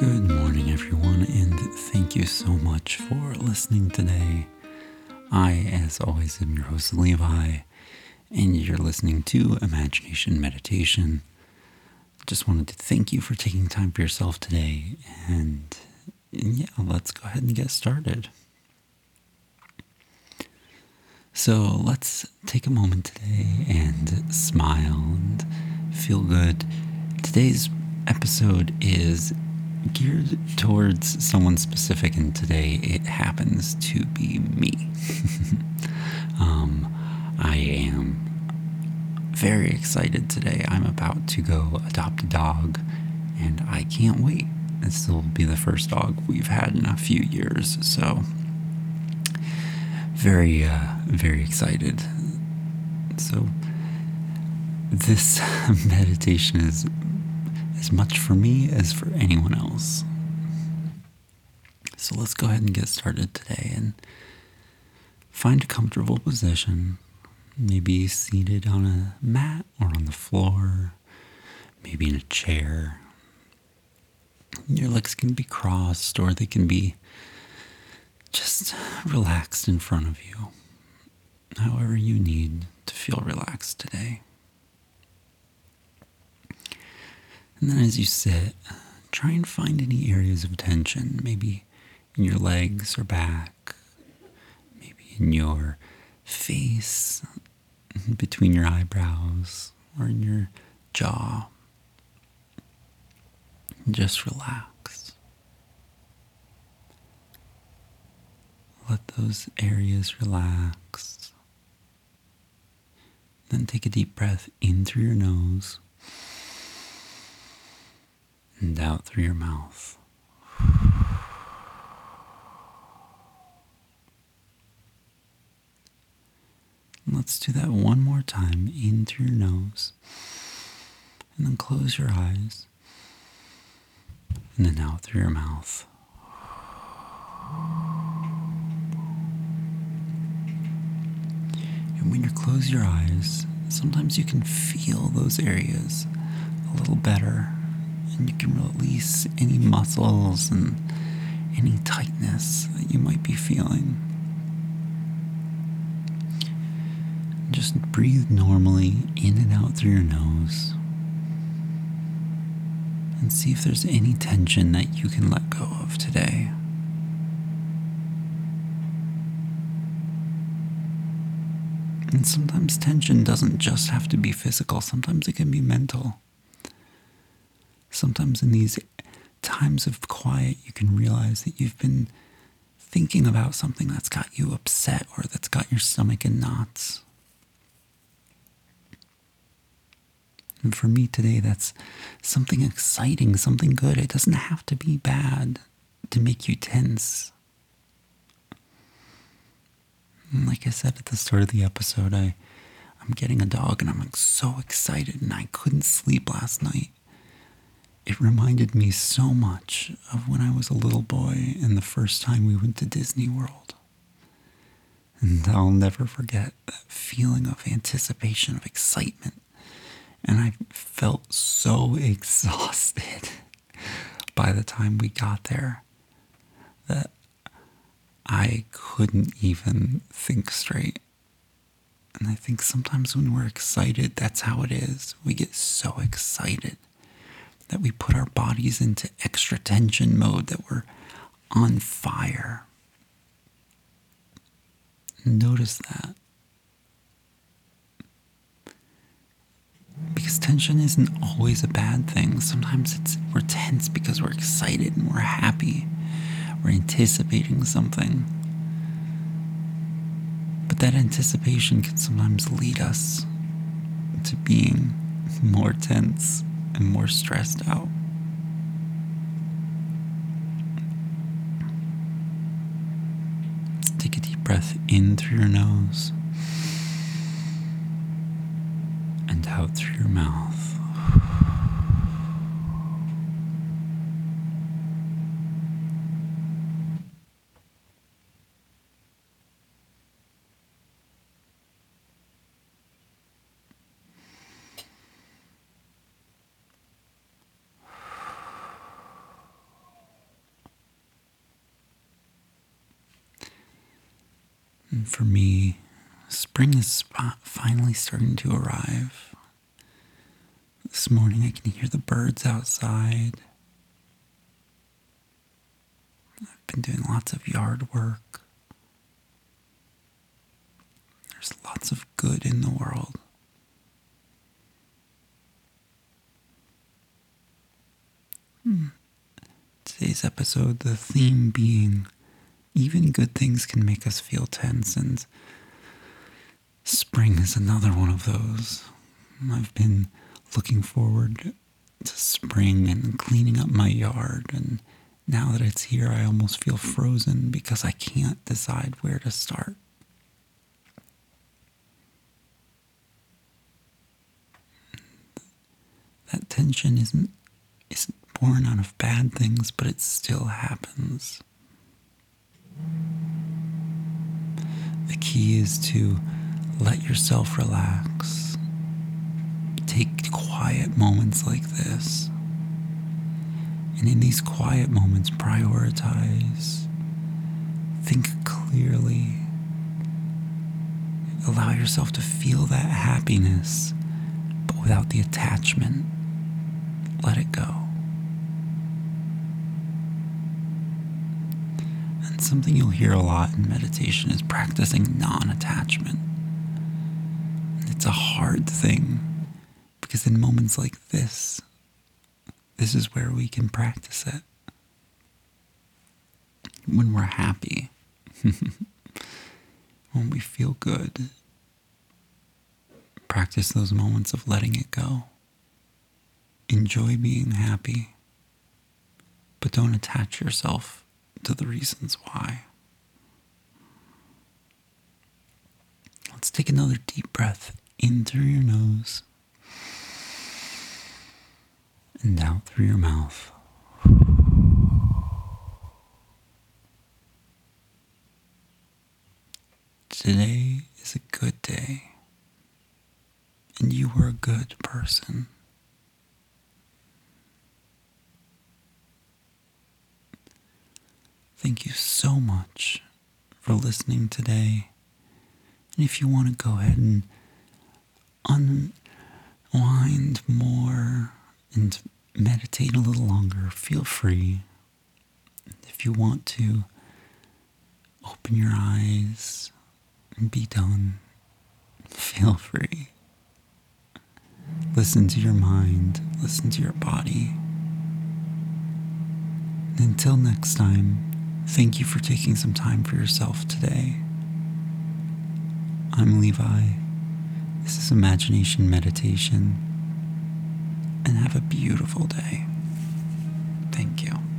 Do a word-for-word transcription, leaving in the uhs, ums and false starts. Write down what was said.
Good morning, everyone, and thank you so much for listening today. I, as always, am your host, Levi, and you're listening to Imagination Meditation. Just wanted to thank you for taking time for yourself today, and, and yeah, let's go ahead and get started. So let's take a moment today and smile and feel good. Today's episode is geared towards someone specific, and today it happens to be me. um, I am very excited today. I'm about to go adopt a dog, and I can't wait. This will be the first dog we've had in a few years, so very, uh, very excited. So this meditation is as much for me as for anyone else. So let's go ahead and get started today and find a comfortable position, maybe seated on a mat or on the floor, maybe in a chair. Your legs can be crossed or they can be just relaxed in front of you, however you need to feel relaxed today. And then as you sit, try and find any areas of tension, maybe in your legs or back, maybe in your face, between your eyebrows, or in your jaw. Just relax. Let those areas relax. Then take a deep breath in through your nose and out through your mouth. And let's do that one more time, in through your nose, and then close your eyes, and then out through your mouth. And when you close your eyes, sometimes you can feel those areas a little better. And you can release any muscles and any tightness that you might be feeling. Just breathe normally in and out through your nose, and see if there's any tension that you can let go of today. And sometimes tension doesn't just have to be physical, sometimes it can be mental. Sometimes in these times of quiet, you can realize that you've been thinking about something that's got you upset or that's got your stomach in knots. And for me today, that's something exciting, something good. It doesn't have to be bad to make you tense. And like I said at the start of the episode, I, I'm getting a dog and I'm like so excited, and I couldn't sleep last night. It reminded me so much of when I was a little boy and the first time we went to Disney World. And I'll never forget that feeling of anticipation, of excitement. And I felt so exhausted by the time we got there that I couldn't even think straight. And I think sometimes when we're excited, that's how it is. We get so excited that we put our bodies into extra tension mode, that we're on fire. Notice that. Because tension isn't always a bad thing. Sometimes it's we're tense because we're excited and we're happy. We're anticipating something. But that anticipation can sometimes lead us to being more tense and more stressed out. Take a deep breath in through your nose and out through your mouth. And for me, spring is finally starting to arrive. This morning I can hear the birds outside. I've been doing lots of yard work. There's lots of good in the world. Hmm. Today's episode, the theme being even good things can make us feel tense, and spring is another one of those. I've been looking forward to spring and cleaning up my yard, and now that it's here, I almost feel frozen because I can't decide where to start. That tension isn't isn't born out of bad things, but it still happens. The key is to let yourself relax. Take quiet moments like this. And in these quiet moments, prioritize. Think clearly. Allow yourself to feel that happiness, but without the attachment. Let it go. And something you'll hear a lot in meditation is practicing non-attachment. It's a hard thing, because in moments like this, this is where we can practice it. When we're happy, when we feel good, practice those moments of letting it go. Enjoy being happy, but don't attach yourself to the reasons why. Let's take another deep breath in through your nose and out through your mouth. Today is a good day, and you are a good person. Thank you so much for listening today. And if you want to go ahead and unwind more and meditate a little longer, feel free. If you want to open your eyes and be done, feel free. Listen to your mind, listen to your body. And until next time, thank you for taking some time for yourself today. I'm Levi. This is Imagination Meditation, and have a beautiful day. Thank you.